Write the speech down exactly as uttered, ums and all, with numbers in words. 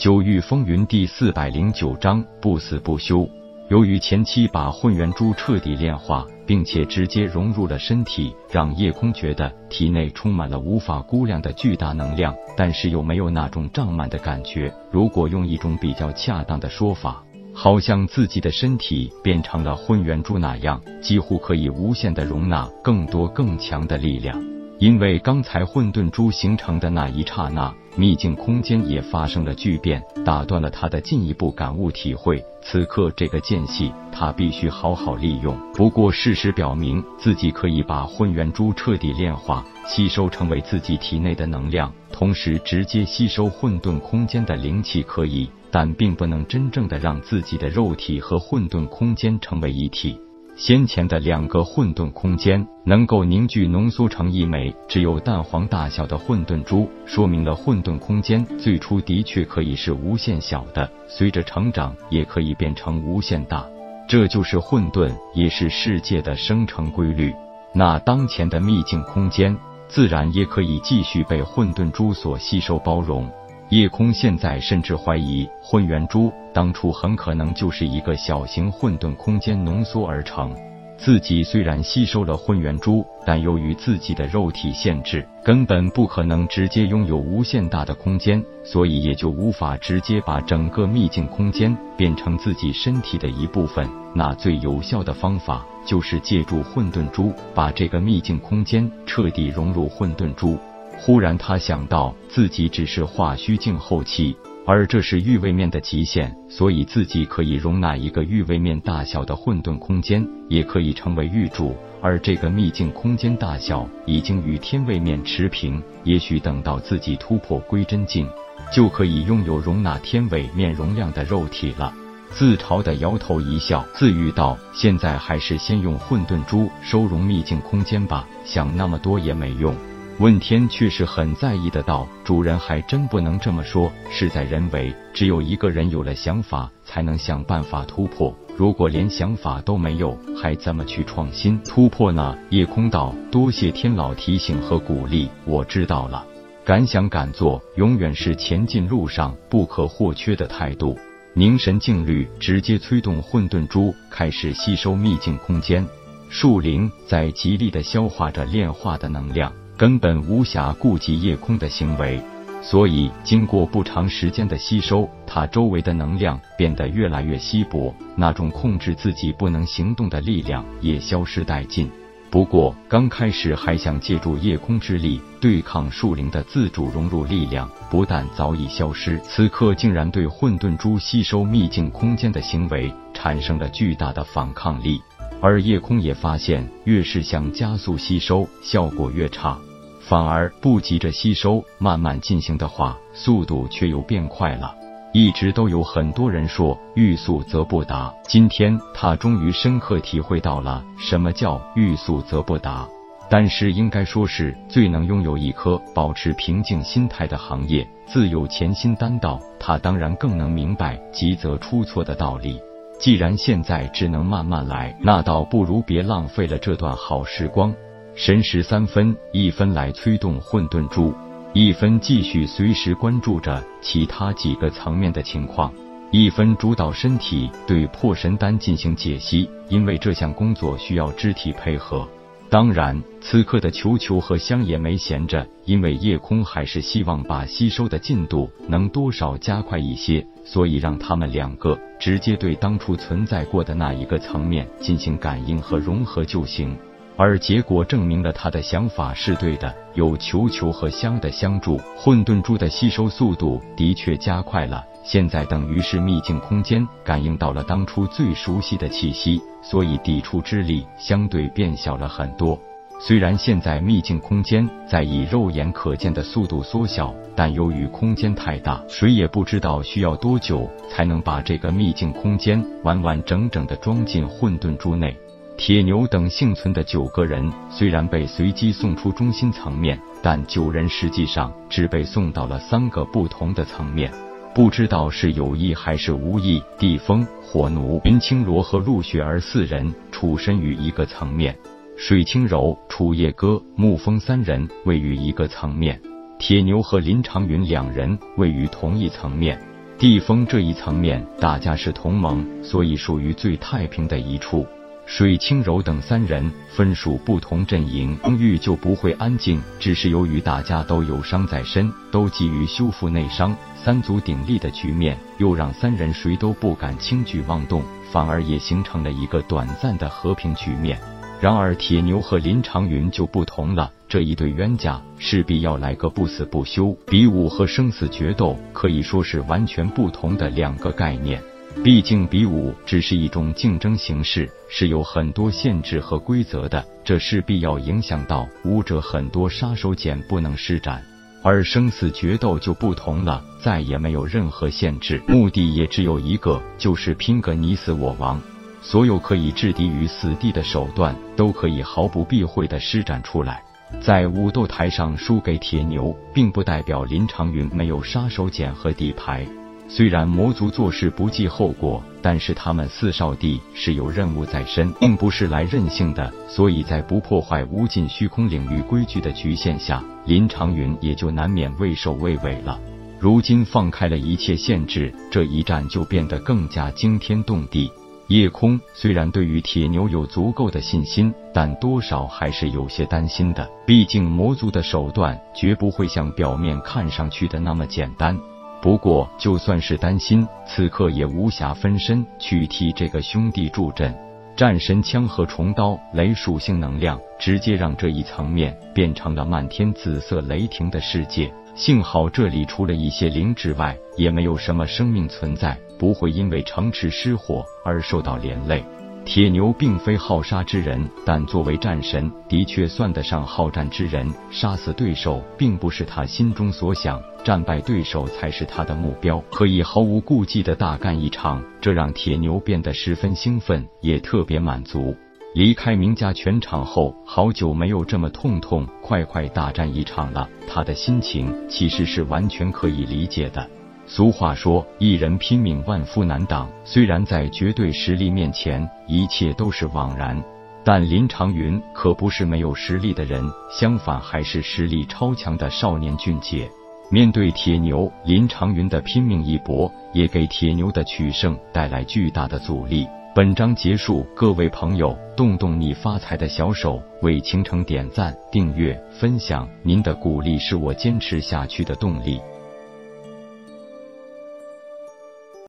九域风云第四百零九章不死不休。由于前期把混元珠彻底炼化，并且直接融入了身体，让夜空觉得体内充满了无法估量的巨大能量，但是又没有那种胀满的感觉。如果用一种比较恰当的说法，好像自己的身体变成了混元珠那样，几乎可以无限的容纳更多更强的力量。因为刚才混沌珠形成的那一刹那，秘境空间也发生了巨变，打断了他的进一步感悟体会。此刻这个间隙，他必须好好利用。不过事实表明，自己可以把混元珠彻底炼化，吸收成为自己体内的能量，同时直接吸收混沌空间的灵气可以，但并不能真正的让自己的肉体和混沌空间成为一体。先前的两个混沌空间能够凝聚浓缩成一枚只有蛋黄大小的混沌珠，说明了混沌空间最初的确可以是无限小的，随着成长也可以变成无限大。这就是混沌，也是世界的生成规律。那当前的秘境空间自然也可以继续被混沌珠所吸收包容。夜空现在甚至怀疑，混元珠当初很可能就是一个小型混沌空间浓缩而成。自己虽然吸收了混元珠，但由于自己的肉体限制，根本不可能直接拥有无限大的空间，所以也就无法直接把整个秘境空间变成自己身体的一部分。那最有效的方法就是借助混沌珠，把这个秘境空间彻底融入混沌珠。忽然他想到，自己只是化虚境后期，而这是域位面的极限，所以自己可以容纳一个域位面大小的混沌空间，也可以成为域主。而这个秘境空间大小已经与天位面持平，也许等到自己突破归真境，就可以拥有容纳天位面容量的肉体了。自嘲的摇头一笑，自语道：“现在还是先用混沌珠收容秘境空间吧，想那么多也没用。”问天却是很在意的道：“主人还真不能这么说，事在人为，只有一个人有了想法，才能想办法突破。如果连想法都没有，还怎么去创新突破呢？”夜空道：“多谢天老提醒和鼓励，我知道了。敢想敢做，永远是前进路上不可或缺的态度。”凝神静虑，直接催动混沌珠开始吸收秘境空间。树灵在极力的消化着炼化的能量，根本无暇顾及夜空的行为，所以经过不长时间的吸收，它周围的能量变得越来越稀薄，那种控制自己不能行动的力量也消失殆尽。不过刚开始还想借助夜空之力对抗树灵的自主融入力量，不但早已消失，此刻竟然对混沌珠吸收秘境空间的行为产生了巨大的反抗力。而夜空也发现，越是想加速吸收，效果越差。反而不急着吸收，慢慢进行的话，速度却又变快了。一直都有很多人说欲速则不达，今天他终于深刻体会到了什么叫欲速则不达。但是应该说是最能拥有一颗保持平静心态的行业，自有潜心担道，他当然更能明白急则出错的道理。既然现在只能慢慢来，那倒不如别浪费了这段好时光。神识三分，一分来催动混沌珠，一分继续随时关注着其他几个层面的情况，一分主导身体对破神丹进行解析，因为这项工作需要肢体配合。当然，此刻的球球和香也没闲着，因为夜空还是希望把吸收的进度能多少加快一些，所以让他们两个直接对当初存在过的那一个层面进行感应和融合就行。而结果证明了他的想法是对的，有球球和香的相助，混沌珠的吸收速度的确加快了。现在等于是秘境空间感应到了当初最熟悉的气息，所以抵触之力相对变小了很多。虽然现在秘境空间在以肉眼可见的速度缩小，但由于空间太大，谁也不知道需要多久才能把这个秘境空间完完整整地装进混沌珠内。铁牛等幸存的九个人虽然被随机送出中心层面，但九人实际上只被送到了三个不同的层面，不知道是有意还是无意。地风、火奴、云青罗和陆雪儿四人处身于一个层面，水清柔、楚夜歌、沐风三人位于一个层面，铁牛和林长云两人位于同一层面。地风这一层面大家是同盟，所以属于最太平的一处。水清柔等三人分属不同阵营，公寓就不会安静，只是由于大家都有伤在身，都急于修复内伤，三足鼎立的局面又让三人谁都不敢轻举妄动，反而也形成了一个短暂的和平局面。然而铁牛和林长云就不同了，这一对冤家势必要来个不死不休。比武和生死决斗可以说是完全不同的两个概念，毕竟比武只是一种竞争形式，是有很多限制和规则的，这势必要影响到武者很多杀手锏不能施展。而生死决斗就不同了，再也没有任何限制，目的也只有一个，就是拼个你死我亡。所有可以置敌于死地的手段都可以毫不避讳地施展出来。在武斗台上输给铁牛，并不代表林长云没有杀手锏和底牌。虽然魔族做事不计后果，但是他们四少帝是有任务在身，并不是来任性的，所以在不破坏无尽虚空领域规矩的局限下，林长云也就难免畏首畏尾了。如今放开了一切限制，这一战就变得更加惊天动地。夜空虽然对于铁牛有足够的信心，但多少还是有些担心的，毕竟魔族的手段绝不会像表面看上去的那么简单。不过就算是担心，此刻也无暇分身去替这个兄弟助阵。战神枪和虫刀雷属性能量直接让这一层面变成了漫天紫色雷霆的世界。幸好这里除了一些灵之外，也没有什么生命存在，不会因为城池失火而受到连累。铁牛并非好杀之人，但作为战神的确算得上好战之人，杀死对手并不是他心中所想，战败对手才是他的目标，可以毫无顾忌地大干一场，这让铁牛变得十分兴奋，也特别满足。离开名家拳场后，好久没有这么痛痛快快大战一场了，他的心情其实是完全可以理解的。俗话说一人拼命万夫难挡，虽然在绝对实力面前一切都是枉然，但林长云可不是没有实力的人，相反还是实力超强的少年俊杰。面对铁牛，林长云的拼命一搏也给铁牛的取胜带来巨大的阻力。本章结束，各位朋友，动动你发财的小手，为倾城点赞、订阅、分享，您的鼓励是我坚持下去的动力。